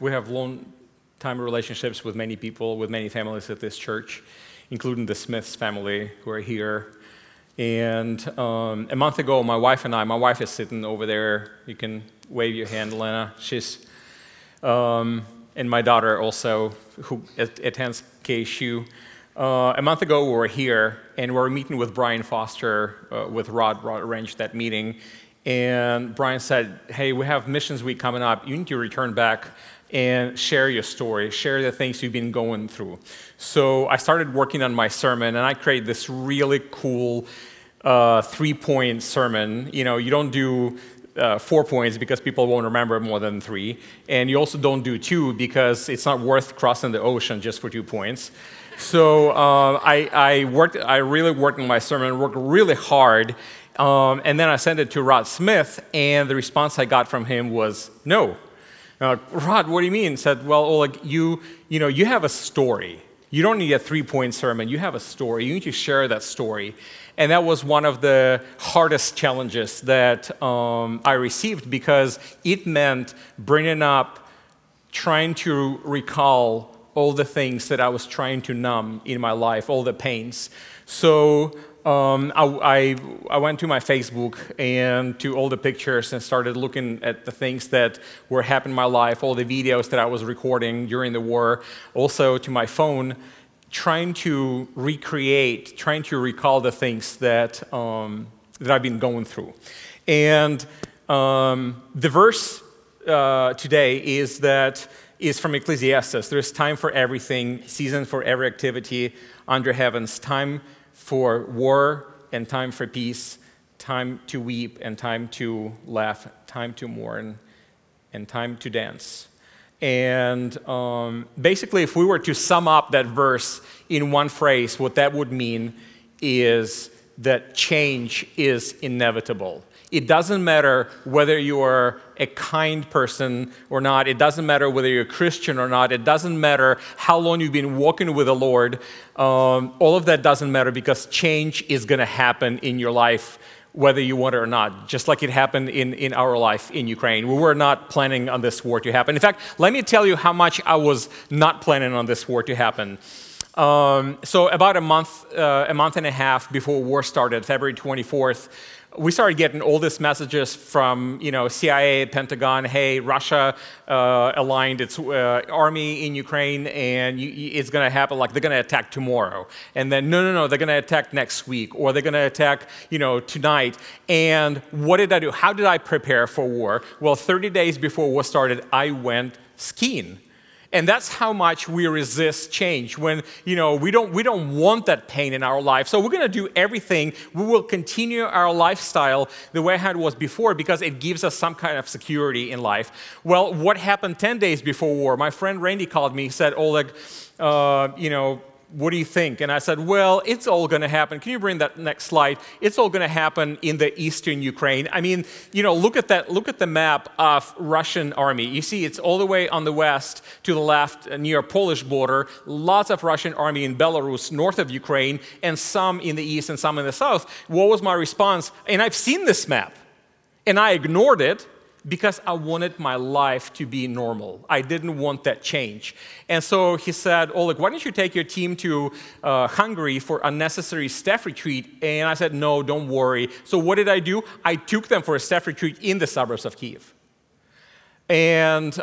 We have long-time relationships with many people, with many families at this church, including the Smiths family who are here. And a month ago, my wife is sitting over there. You can wave your hand, Lena. She's and my daughter also, who attends KSU. A month ago, we were here, and we were meeting with Brian Foster, with Rod. Rod arranged that meeting. And Brian said, hey, we have missions week coming up. You need to return back and share your story, share the things you've been going through. So I started working on my sermon, and I created this really cool three-point sermon. You know, you don't do 4 points because people won't remember more than three. And you also don't do two because it's not worth crossing the ocean just for 2 points. So I really worked on my sermon, worked really hard. And then I sent it to Rod Smith, and the response I got from him was no. Rod, what do you mean? He said, well, Oleg, you have a story. You don't need a three-point sermon. You have a story. You need to share that story. And that was one of the hardest challenges that I received, because it meant bringing up, trying to recall all the things that I was trying to numb in my life, all the pains. So I went to my Facebook and to all the pictures and started looking at the things that were happening in my life, all the videos that I was recording during the war, also to my phone, trying to recreate, trying to recall the things that that I've been going through. And the verse today is from Ecclesiastes. There's time for everything, season for every activity under heaven's time for war and time for peace, time to weep and time to laugh, time to mourn and time to dance. And basically, if we were to sum up that verse in one phrase, what that would mean is that change is inevitable. It doesn't matter whether you are a kind person or not. It doesn't matter whether you're a Christian or not. It doesn't matter how long you've been walking with the Lord. All of that doesn't matter, because change is going to happen in your life, whether you want it or not, just like it happened in our life in Ukraine. We were not planning on this war to happen. In fact, let me tell you how much I was not planning on this war to happen. So about a month and a half before war started, February 24th, we started getting all these messages from, CIA, Pentagon, hey, Russia aligned its army in Ukraine, and it's going to happen, like, they're going to attack tomorrow. And then, no, they're going to attack next week, or they're going to attack, tonight. And what did I do? How did I prepare for war? Well, 30 days before war started, I went skiing. And that's how much we resist change. When, we don't want that pain in our life. So we're going to do everything. We will continue our lifestyle the way it was before, because it gives us some kind of security in life. Well, what happened 10 days before war? My friend Randy called me. He said, Oleg, what do you think? And I said, well, it's all going to happen. Can you bring that next slide? It's all going to happen in the eastern Ukraine. I mean, look at that. Look at the map of Russian army. You see, it's all the way on the west to the left near Polish border. Lots of Russian army in Belarus, north of Ukraine, and some in the east and some in the south. What was my response? And I've seen this map, and I ignored it, because I wanted my life to be normal. I didn't want that change. And so he said, Oleg, why don't you take your team to Hungary for unnecessary staff retreat? And I said, no, don't worry. So what did I do? I took them for a staff retreat in the suburbs of Kyiv. And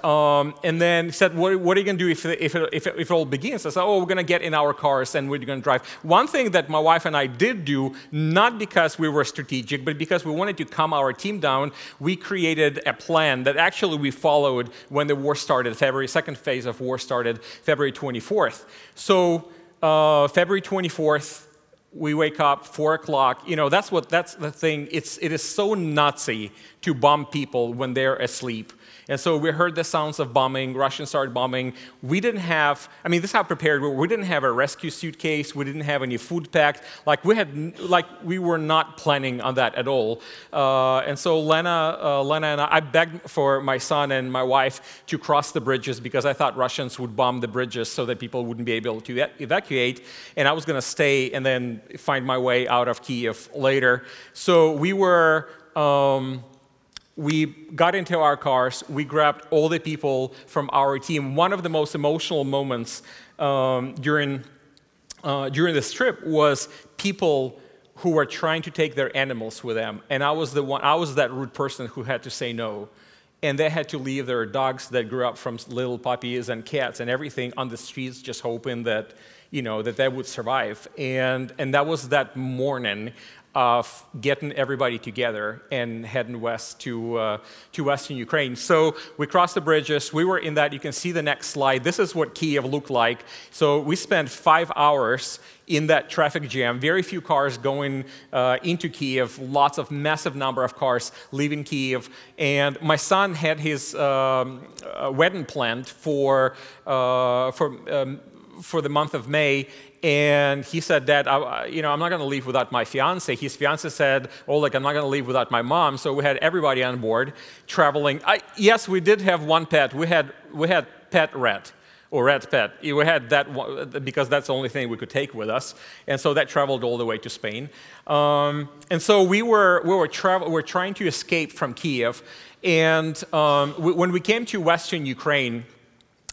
then he said, what are you going to do if it all begins? I said, we're going to get in our cars and we're going to drive. One thing that my wife and I did do, not because we were strategic, but because we wanted to calm our team down, we created a plan that actually we followed when the war started. Second phase of war started February 24th. So February 24th, we wake up 4 o'clock. That's the thing. It is so Nazi to bomb people when they're asleep. And so we heard the sounds of bombing, Russians started bombing. We didn't have, I mean, this is how prepared we were. We didn't have a rescue suitcase. We didn't have any food packed. We were not planning on that at all. And so Lena and I begged for my son and my wife to cross the bridges because I thought Russians would bomb the bridges so that people wouldn't be able to evacuate. And I was going to stay and then find my way out of Kyiv later. So we were... we got into our cars, we grabbed all the people from our team. One of the most emotional moments during this trip was people who were trying to take their animals with them. And I was that rude person who had to say no. And they had to leave their dogs that grew up from little puppies and cats and everything on the streets, just hoping that, you know, that they would survive. And that was that morning of getting everybody together and heading west to Western Ukraine. So we crossed the bridges. We were in that. You can see the next slide. This is what Kyiv looked like. So we spent 5 hours in that traffic jam. Very few cars going into Kyiv. Lots of massive number of cars leaving Kyiv. And my son had his wedding planned for the month of May. And he said, Dad, I'm not going to leave without my fiancée. His fiancée said, Oleg, I'm not going to leave without my mom. So we had everybody on board traveling. Yes, we did have one pet. We had pet rat or rat pet. We had that one, because that's the only thing we could take with us. And so that traveled all the way to Spain. And so we were trying to escape from Kyiv. And when we came to Western Ukraine,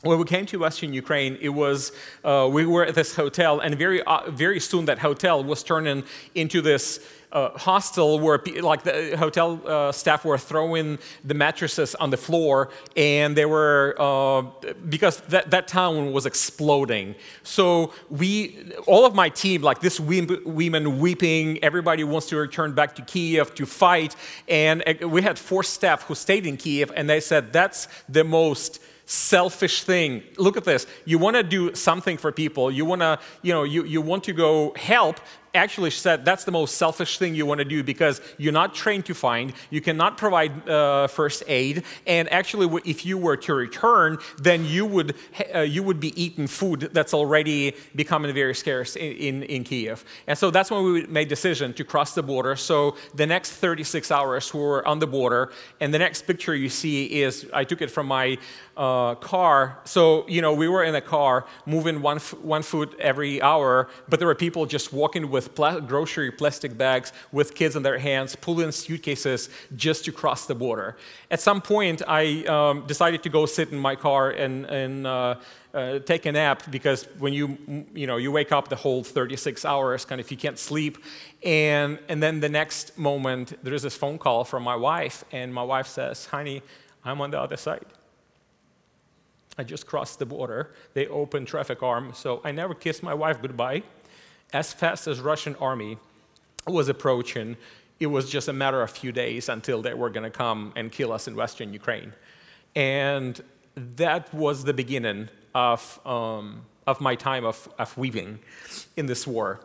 it was we were at this hotel, and very soon that hotel was turning into this hostel where the hotel staff were throwing the mattresses on the floor, and they were because that town was exploding. So all of my team, this women weeping, everybody wants to return back to Kyiv to fight, and we had 4 staff who stayed in Kyiv, and they said that's the most selfish thing. Look at this. You want to do something for people. You want to, you want to go help. Actually said that's the most selfish thing you want to do because you're not trained to find, you cannot provide first aid, and actually if you were to return, then you would be eating food that's already becoming very scarce in Kyiv. And so that's when we made decision to cross the border. So the next 36 hours we were on the border, and the next picture you see is, I took it from my car. So, we were in a car moving one foot every hour, but there were people just walking with grocery plastic bags, with kids in their hands, pulling suitcases just to cross the border. At some point, I decided to go sit in my car and take a nap, because when you wake up the whole 36 hours, kind of, you can't sleep. And then the next moment, there is this phone call from my wife, and my wife says, "Honey, I'm on the other side. I just crossed the border. They opened traffic arm, so I never kissed my wife goodbye." As fast as Russian army was approaching, it was just a matter of a few days until they were going to come and kill us in Western Ukraine. And that was the beginning of my time of weaving in this war.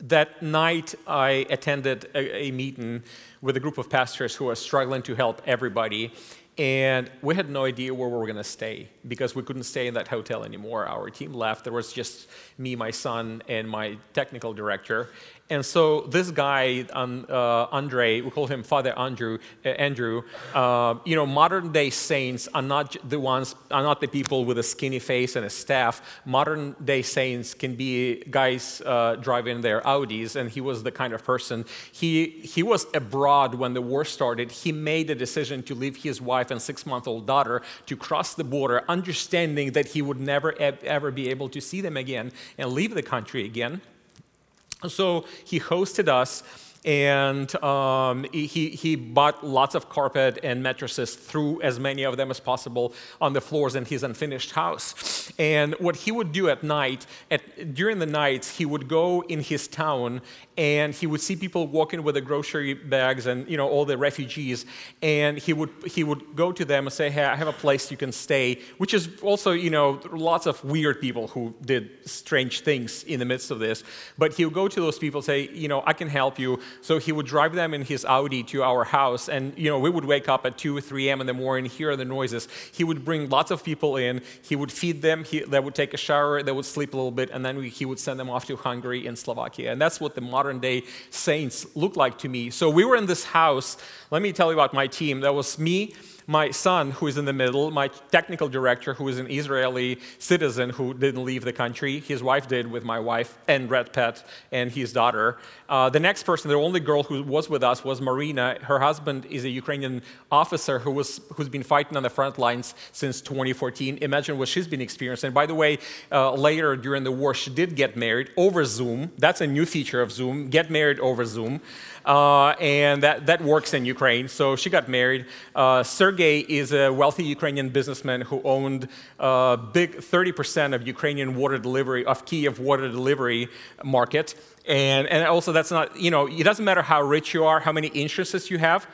That night, I attended a meeting with a group of pastors who were struggling to help everybody. And we had no idea where we were going to stay, because we couldn't stay in that hotel anymore. Our team left. There was just me, my son, and my technical director. And so this guy, Andre, we call him Father Andrew. Modern-day saints are not the people with a skinny face and a staff. Modern-day saints can be guys driving their Audis, and he was the kind of person. He was abroad when the war started. He made a decision to leave his wife and 6-month-old daughter to cross the border, understanding that he would never ever be able to see them again and leave the country again. So he hosted us, and he bought lots of carpet and mattresses, threw as many of them as possible on the floors in his unfinished house. And what he would do at night, during the nights, he would go in his town and he would see people walking with the grocery bags and, you know, all the refugees. And he would go to them and say, hey, I have a place you can stay, which is also, you know, lots of weird people who did strange things in the midst of this. But he would go to those people and say, you know, I can help you. So he would drive them in his Audi to our house. And, you know, we would wake up at 2 or 3 a.m. in the morning, hear the noises. He would bring lots of people in. He would feed them. They would take a shower. They would sleep a little bit. And then he would send them off to Hungary and Slovakia. And that's what the modern-day saints look like to me. So we were in this house. Let me tell you about my team. That was me, my son, who is in the middle, my technical director, who is an Israeli citizen who didn't leave the country. His wife did with my wife and Red Pet and his daughter. The next person, the only girl who was with us, was Marina. Her husband is a Ukrainian officer who's been fighting on the front lines since 2014. Imagine what she's been experiencing. And by the way, later during the war, she did get married over Zoom. That's a new feature of Zoom, get married over Zoom. And that works in Ukraine. So she got married. Sergey is a wealthy Ukrainian businessman who owned a big 30% of Ukrainian water delivery, of Kyiv water delivery market. And also that's not, you know, it doesn't matter how rich you are, how many interests you have,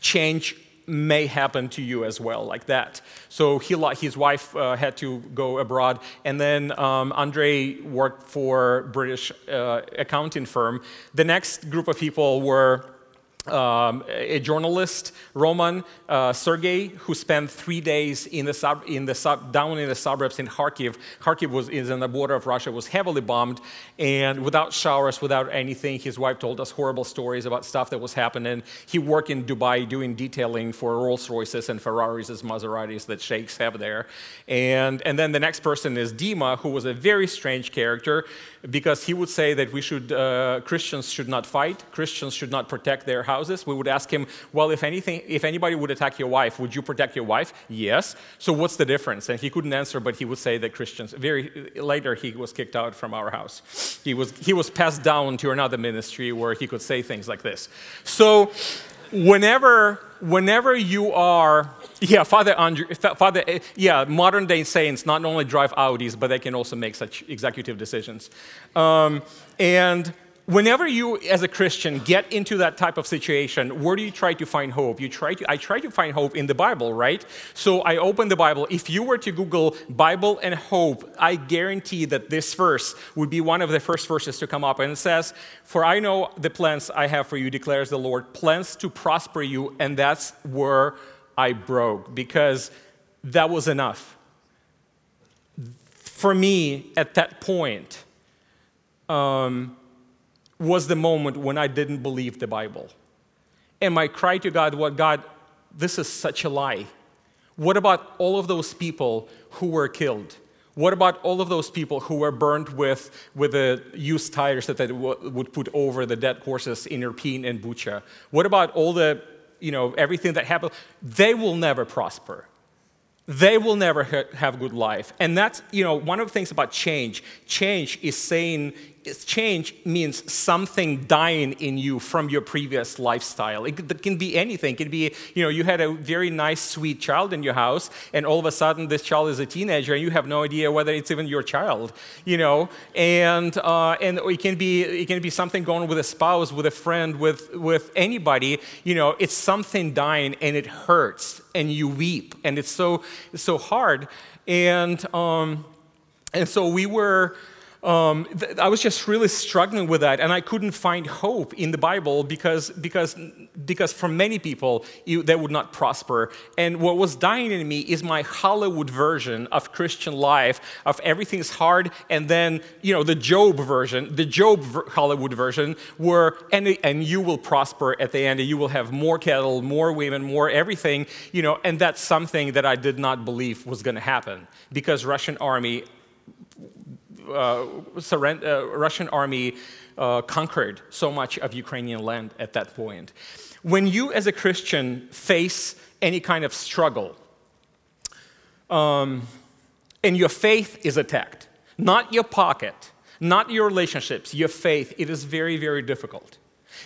change may happen to you as well, like that. So his wife had to go abroad. And then Andrei worked for a British accounting firm. The next group of people were a journalist, Roman, Sergey, who spent 3 days down in the suburbs in Kharkiv. Kharkiv is on the border of Russia, was heavily bombed, and without showers, without anything, his wife told us horrible stories about stuff that was happening. He worked in Dubai doing detailing for Rolls Royces and Ferraris and Maseratis that sheikhs have there. And then the next person is Dima, who was a very strange character, because he would say that Christians should not fight, Christians should not protect their houses. We would ask him, well, if anybody would attack your wife, would you protect your wife? Yes. So what's the difference? And he couldn't answer, but he would say that Christians. Later, he was kicked out from our house. He was passed down to another ministry where he could say things like this. So whenever you are, modern day saints not only drive Audis, but they can also make such executive decisions. And whenever you, as a Christian, get into that type of situation, where do you try to find hope? I try to find hope in the Bible, right? So I open the Bible. If you were to Google Bible and hope, I guarantee that this verse would be one of the first verses to come up. And it says, "For I know the plans I have for you, declares the Lord, plans to prosper you." And that's where I broke, because that was enough. For me, at that point, was the moment when I didn't believe the Bible. And my cry to God, God, this is such a lie. What about all of those people who were killed? What about all of those people who were burned with the used tires that they would put over the dead horses in Irpin and Bucha? What about all the, you know, everything that happened? They will never prosper. They will never have good life. And that's, you know, one of the things about change. Change means something dying in you from your previous lifestyle. It can be anything. It can be, you know, you had a very nice, sweet child in your house, and all of a sudden this child is a teenager, and you have no idea whether it's even your child, you know. And it can be something going on with a spouse, with a friend, with anybody. You know, it's something dying, and it hurts, and you weep, and it's so hard. And so we were. I was just really struggling with that, and I couldn't find hope in the Bible because for many people, they would not prosper. And what was dying in me is my Hollywood version of Christian life, of everything's hard, and then, you know, Hollywood version, where and you will prosper at the end, and you will have more cattle, more women, more everything, you know. And that's something that I did not believe was going to happen, because Russian army conquered so much of Ukrainian land at that point. When you, as a Christian, face any kind of struggle, and your faith is attacked, not your pocket, not your relationships, your faith, it is very, very difficult.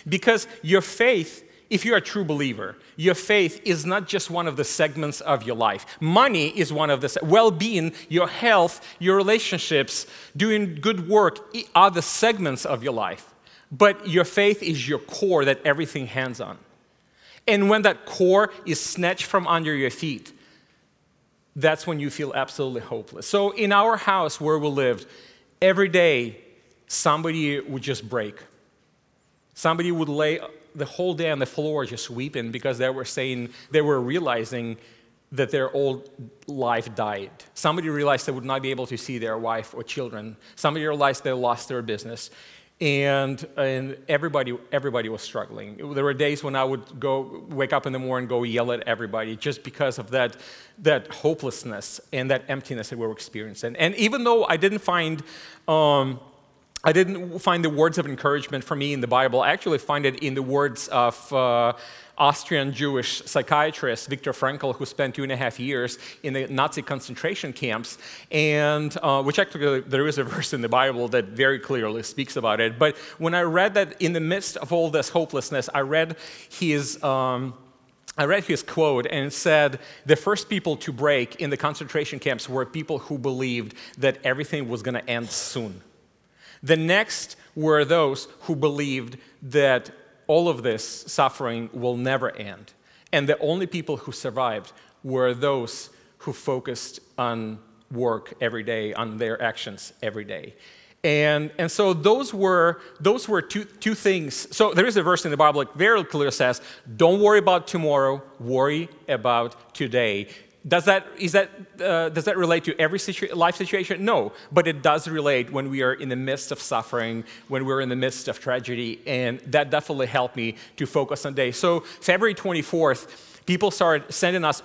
Because your faith if you're a true believer, your faith is not just one of the segments of your life. Money is one of the well-being, your health, your relationships, doing good work are the segments of your life. But your faith is your core that everything hangs on. And when that core is snatched from under your feet, that's when you feel absolutely hopeless. So in our house where we lived, every day somebody would just break. Somebody would lay the whole day on the floor just weeping because they were realizing that their old life died. Somebody realized they would not be able to see their wife or children. Somebody realized they lost their business. And everybody was struggling. There were days when I would wake up in the morning, go yell at everybody just because of that hopelessness and that emptiness that we were experiencing. And even though I didn't find the words of encouragement for me in the Bible, I actually find it in the words of Austrian Jewish psychiatrist Viktor Frankl, who spent 2.5 years in the Nazi concentration camps, and which actually there is a verse in the Bible that very clearly speaks about it. But when I read that in the midst of all this hopelessness, I read his quote, and it said, "The first people to break in the concentration camps were people who believed that everything was going to end soon. The next were those who believed that all of this suffering will never end. And the only people who survived were those who focused on work every day, on their actions every day." And so those were two things. So there is a verse in the Bible that very clearly says, "Don't worry about tomorrow, worry about today." Does that relate to every life situation? No, but it does relate when we are in the midst of suffering, when we're in the midst of tragedy, and that definitely helped me to focus on day. So February 24th, people started sending us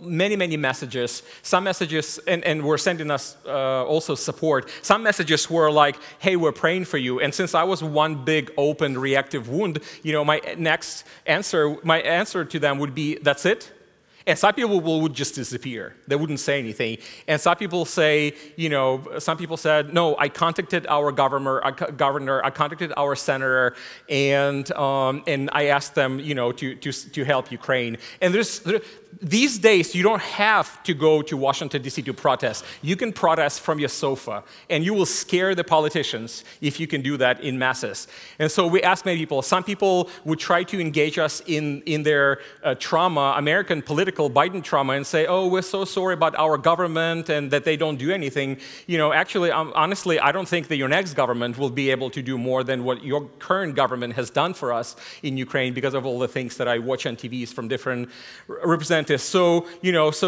many messages. Some messages, and were sending us also support. Some messages were like, "Hey, we're praying for you." And since I was one big open reactive wound, my answer to them would be, "That's it." And some people would just disappear. They wouldn't say anything. And some people said, "No, I contacted our governor, I contacted our senator, and I asked them, to help Ukraine." And these days, you don't have to go to Washington, D.C. to protest. You can protest from your sofa, and you will scare the politicians if you can do that in masses. And so we asked many people. Some people would try to engage us in their trauma, American political Biden trauma, and say, "Oh, we're so sorry about our government and that they don't do anything." Honestly, I don't think that your next government will be able to do more than what your current government has done for us in Ukraine because of all the things that I watch on TVs from different representatives. So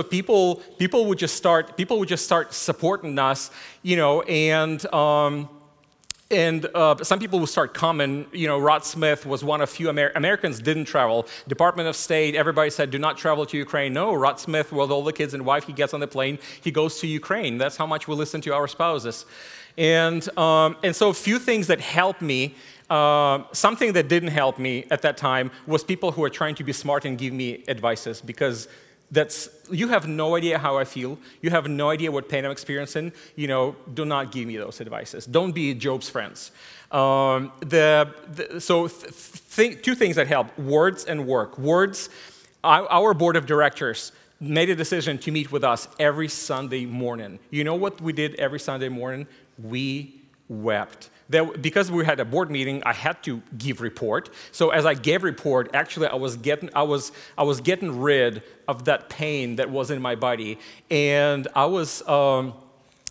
people would just start supporting us, and some people would start coming. Rod Smith was one of few Americans didn't travel. Department of State, everybody said, "Do not travel to Ukraine." No, Rod Smith, with all the kids and wife, he gets on the plane, he goes to Ukraine. That's how much we listen to our spouses. And so a few things that helped me. Something that didn't help me at that time was people who were trying to be smart and give me advices, because you have no idea how I feel. You have no idea what pain I'm experiencing. Do not give me those advices. Don't be Job's friends. Two things that help: words and work. Words. Our board of directors made a decision to meet with us every Sunday morning. You know what we did every Sunday morning? We wept. Because we had a board meeting, I had to give report. So as I gave report, actually I was getting rid of that pain that was in my body, and I was.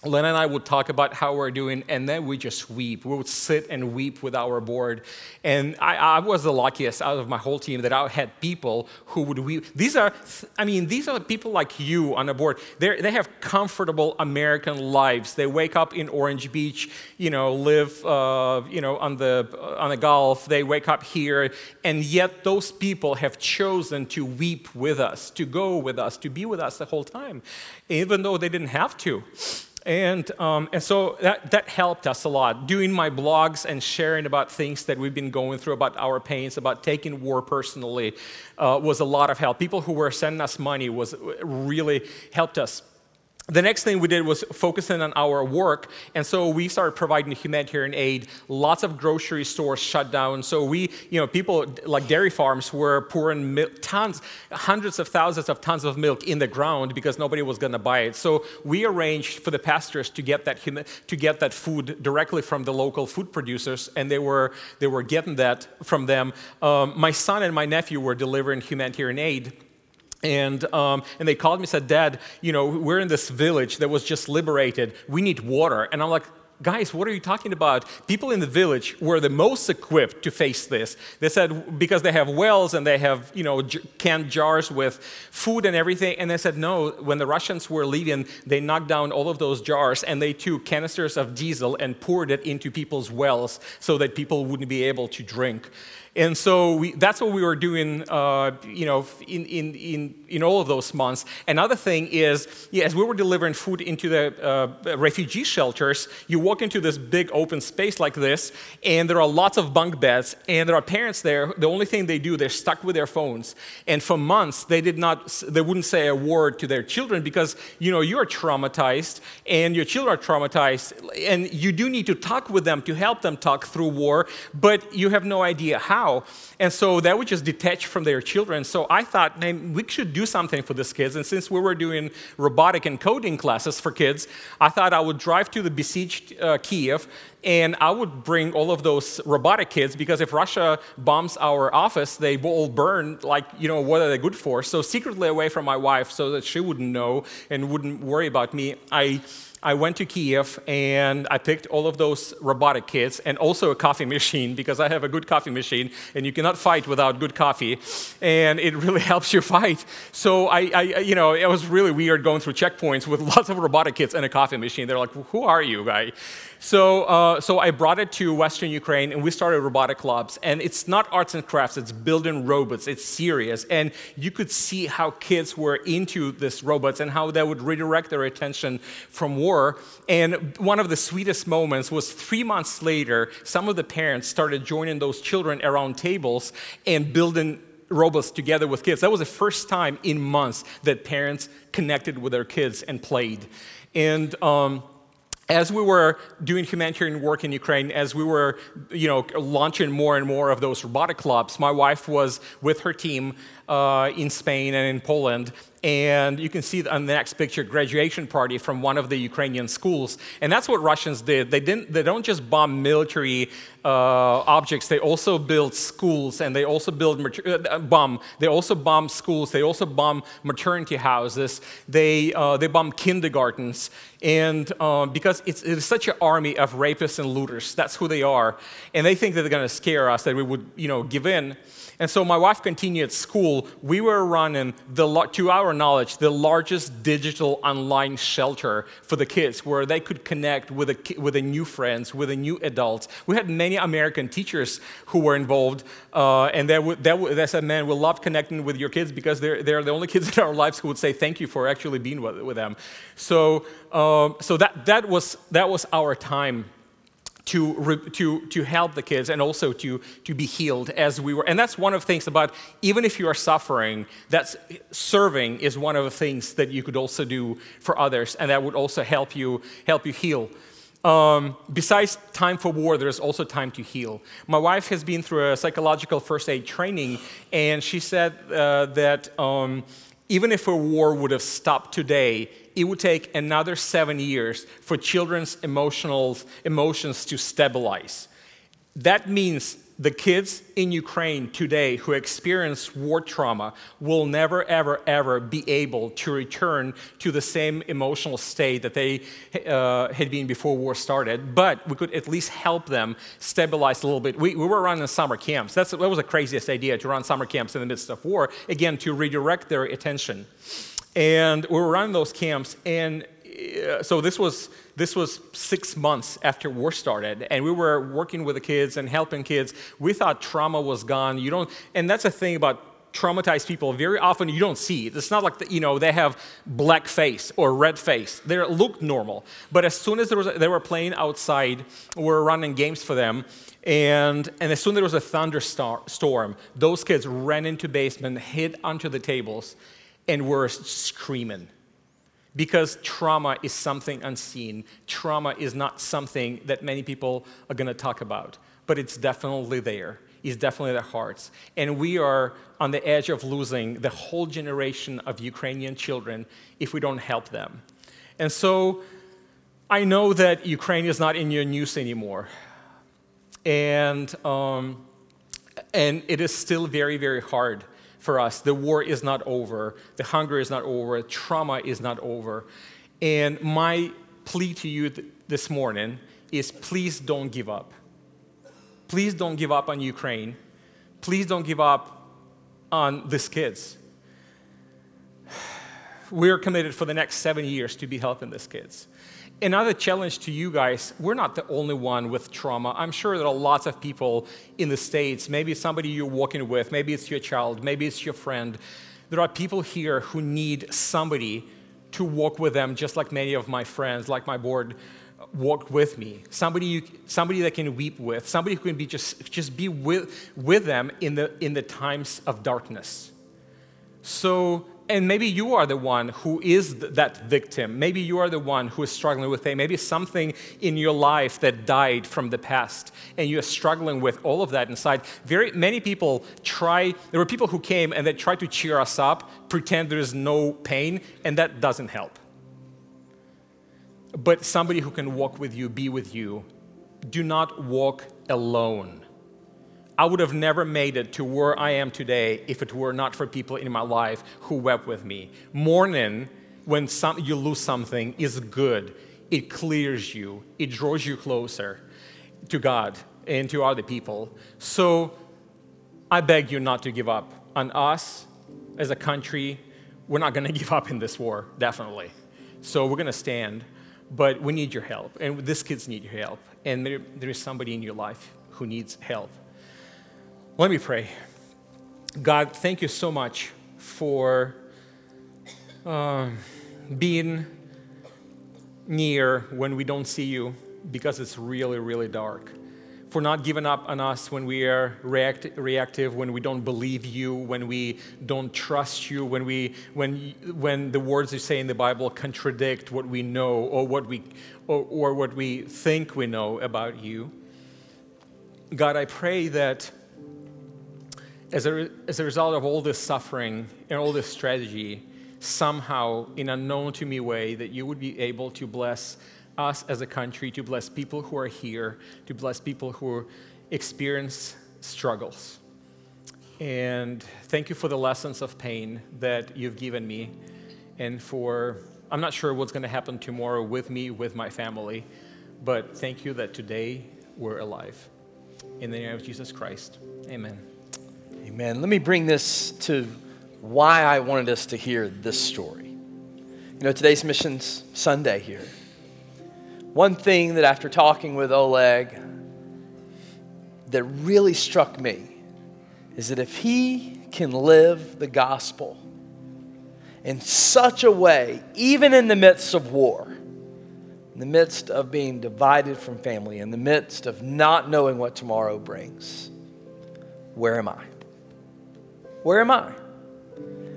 Lena and I would talk about how we're doing, and then we just weep. We would sit and weep with our board. And I was the luckiest out of my whole team that I had people who would weep. These are people like you on a board. They have comfortable American lives. They wake up in Orange Beach, live on the Gulf. They wake up here, and yet those people have chosen to weep with us, to go with us, to be with us the whole time, even though they didn't have to. And so that helped us a lot, doing my blogs and sharing about things that we've been going through, about our pains, about taking war personally, was a lot of help. People who were sending us money really helped us. The next thing we did was focus in on our work, and so we started providing humanitarian aid. Lots of grocery stores shut down, so we, people like dairy farms were pouring tons, hundreds of thousands of tons of milk in the ground because nobody was going to buy it. So we arranged for the pastors to get that food directly from the local food producers, and they were getting that from them. My son and my nephew were delivering humanitarian aid. And they called me and said, "Dad, we're in this village that was just liberated. We need water." And I'm like, "Guys, what are you talking about? People in the village were the most equipped to face this." They said, because they have wells and they have, canned jars with food and everything. And they said, no, when the Russians were leaving, they knocked down all of those jars and they took canisters of diesel and poured it into people's wells so that people wouldn't be able to drink. And so that's what we were doing, in all of those months. Another thing is, as we were delivering food into the refugee shelters, you walk into this big open space like this, and there are lots of bunk beds, and there are parents there. The only thing they do, they're stuck with their phones. And for months, they wouldn't say a word to their children because, you're traumatized, and your children are traumatized, and you do need to talk with them to help them talk through war, but you have no idea how. And so they would just detach from their children. So I thought, man, we should do something for these kids. And since we were doing robotic and coding classes for kids, I thought I would drive to the besieged Kyiv, and I would bring all of those robotic kids, because if Russia bombs our office, they will all burn. What are they good for? So secretly away from my wife so that she wouldn't know and wouldn't worry about me, I went to Kyiv, and I picked all of those robotic kits and also a coffee machine, because I have a good coffee machine, and you cannot fight without good coffee, and it really helps you fight. So I it was really weird going through checkpoints with lots of robotic kits and a coffee machine. They're like, "Who are you, guy?" So I brought it to Western Ukraine, and we started robotic clubs. And it's not arts and crafts; it's building robots. It's serious, and you could see how kids were into this robots and how they would redirect their attention from war. And one of the sweetest moments was 3 months later, some of the parents started joining those children around tables and building robots together with kids. That was the first time in months that parents connected with their kids and played. And as we were doing humanitarian work in Ukraine, as we were launching more and more of those robotic clubs, my wife was with her team in Spain and in Poland. And you can see on the next picture, graduation party from one of the Ukrainian schools. And that's what Russians did. They don't just bomb military objects. They also build schools, and they also They also bomb schools. They also bomb maternity houses. They bomb kindergartens. And because it's such an army of rapists and looters, that's who they are. And they think that they're going to scare us, that we would give in. And so my wife continued school. We were running, to our knowledge, the largest digital online shelter for the kids, where they could connect with new friends, with new adults. We had many American teachers who were involved, and they said, "Man, we love connecting with your kids, because they're the only kids in our lives who would say thank you for actually being with them." So that was our time to help the kids, and also to be healed as we were. And that's one of the things about, even if you are suffering, serving is one of the things that you could also do for others, and that would also help you heal. Besides time for war, there's also time to heal. My wife has been through a psychological first aid training, and she said that even if a war would have stopped today, it would take another 7 years for children's emotions to stabilize. That means the kids in Ukraine today who experience war trauma will never, ever, ever be able to return to the same emotional state that they had been before war started, but we could at least help them stabilize a little bit. We were running summer camps. That was the craziest idea, to run summer camps in the midst of war, again, to redirect their attention. And we were running those camps, and so this was 6 months after war started, and we were working with the kids and helping kids. We thought trauma was gone. And that's the thing about traumatized people. Very often you don't see it. It's not like they have black face or red face. They look normal. But as soon as they were playing outside, we were running games for them, and as soon as there was a thunderstorm, those kids ran into basement, hid onto the tables, and were screaming. because trauma is something unseen. Trauma is not something that many people are going to talk about, but it's definitely there. It's definitely their hearts. And we are on the edge of losing the whole generation of Ukrainian children if we don't help them. And so I know that Ukraine is not in your news anymore. And it is still very, very hard for us. The war is not over. The hunger is not over. Trauma is not over. And my plea to you this morning is please don't give up. Please don't give up on Ukraine. Please don't give up on these kids. We're committed for the next 7 years to be helping these kids. Another challenge to you guys, we're not the only one with trauma. I'm sure there are lots of people in the States. Maybe it's somebody you're walking with. Maybe it's your child. Maybe it's your friend. There are people here who need somebody to walk with them, just like many of my friends, like my board, walk with me. Somebody that can weep with. Somebody who can be just be with them in the times of darkness. So. And maybe you are the one who is that victim. Maybe you are the one who is struggling with maybe something in your life that died from the past, and you are struggling with all of that inside. Very many people there were people who came and they tried to cheer us up, pretend there is no pain, and that doesn't help. But somebody who can walk with you, be with you. Do not walk alone. I would have never made it to where I am today if it were not for people in my life who wept with me. Mourning, when you lose something, is good. It clears you. It draws you closer to God and to other people. So I beg you not to give up on us as a country. We're not going to give up in this war, definitely. So we're going to stand, but we need your help. And these kids need your help. And there is somebody in your life who needs help. Let me pray. God, thank you so much for being near when we don't see you, because it's really, really dark. For not giving up on us when we are reactive, when we don't believe you, when we don't trust you, when the words you say in the Bible contradict what we know or what we think we know about you. God, I pray that as a result of all this suffering and all this tragedy, somehow, in a known-to-me way, that you would be able to bless us as a country, to bless people who are here, to bless people who experience struggles. And thank you for the lessons of pain that you've given me, and for, I'm not sure what's going to happen tomorrow with me, with my family, but thank you that today we're alive. In the name of Jesus Christ, amen. Amen. Let me bring this to why I wanted us to hear this story. You know, today's Missions Sunday here. One thing that after talking with Oleg that really struck me is that if he can live the gospel in such a way, even in the midst of war, in the midst of being divided from family, in the midst of not knowing what tomorrow brings, where am I? Where am I?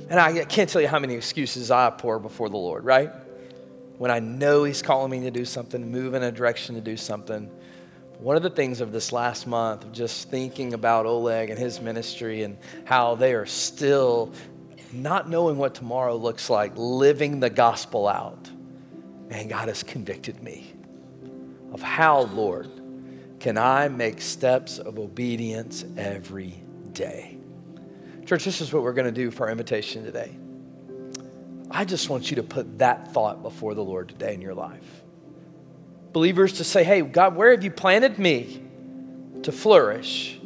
And I can't tell you how many excuses I pour before the Lord, right? When I know he's calling me to do something, move in a direction to do something. One of the things of this last month, of just thinking about Oleg and his ministry and how they are still not knowing what tomorrow looks like, living the gospel out. And God has convicted me of how, Lord, can I make steps of obedience every day? Church, this is what we're going to do for our invitation today. I just want you to put that thought before the Lord today in your life. Believers, to say, hey, God, where have you planted me to flourish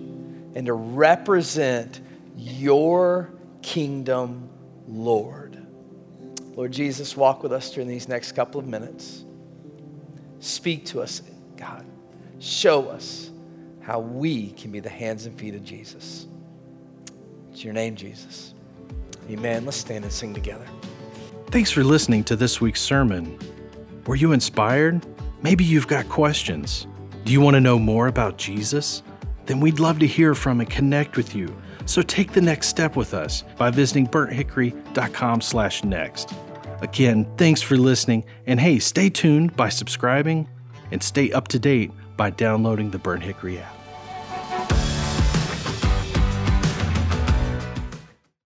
and to represent your kingdom, Lord? Lord Jesus, walk with us during these next couple of minutes. Speak to us, God. Show us how we can be the hands and feet of Jesus. It's your name, Jesus. Amen. Let's stand and sing together. Thanks for listening to this week's sermon. Were you inspired? Maybe you've got questions. Do you want to know more about Jesus? Then we'd love to hear from and connect with you. So take the next step with us by visiting burnthickory.com/next. Again, thanks for listening, and hey, stay tuned by subscribing and stay up to date by downloading the Burnt Hickory app.